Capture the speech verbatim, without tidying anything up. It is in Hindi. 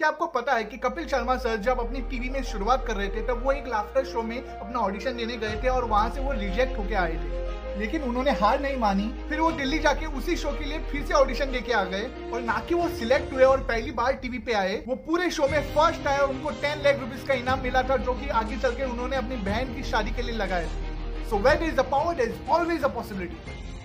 क्या आपको पता है कि कपिल शर्मा सर जब अपनी टीवी में शुरुआत कर रहे थे तब वो एक लाफ्टर शो में अपना ऑडिशन देने गए थे और वहाँ से वो रिजेक्ट होके आए थे, लेकिन उन्होंने हार नहीं मानी। फिर वो दिल्ली जाके उसी शो के लिए फिर से ऑडिशन देके आ गए और ना कि वो सिलेक्ट हुए और पहली बार टीवी पे आए, वो पूरे शो में फर्स्ट आए और उनको टेन लाख रुपीज का इनाम मिला था, जो की आगे चल के उन्होंने अपनी बहन की शादी के लिए लगाया। So where there is a power there is always a possibility.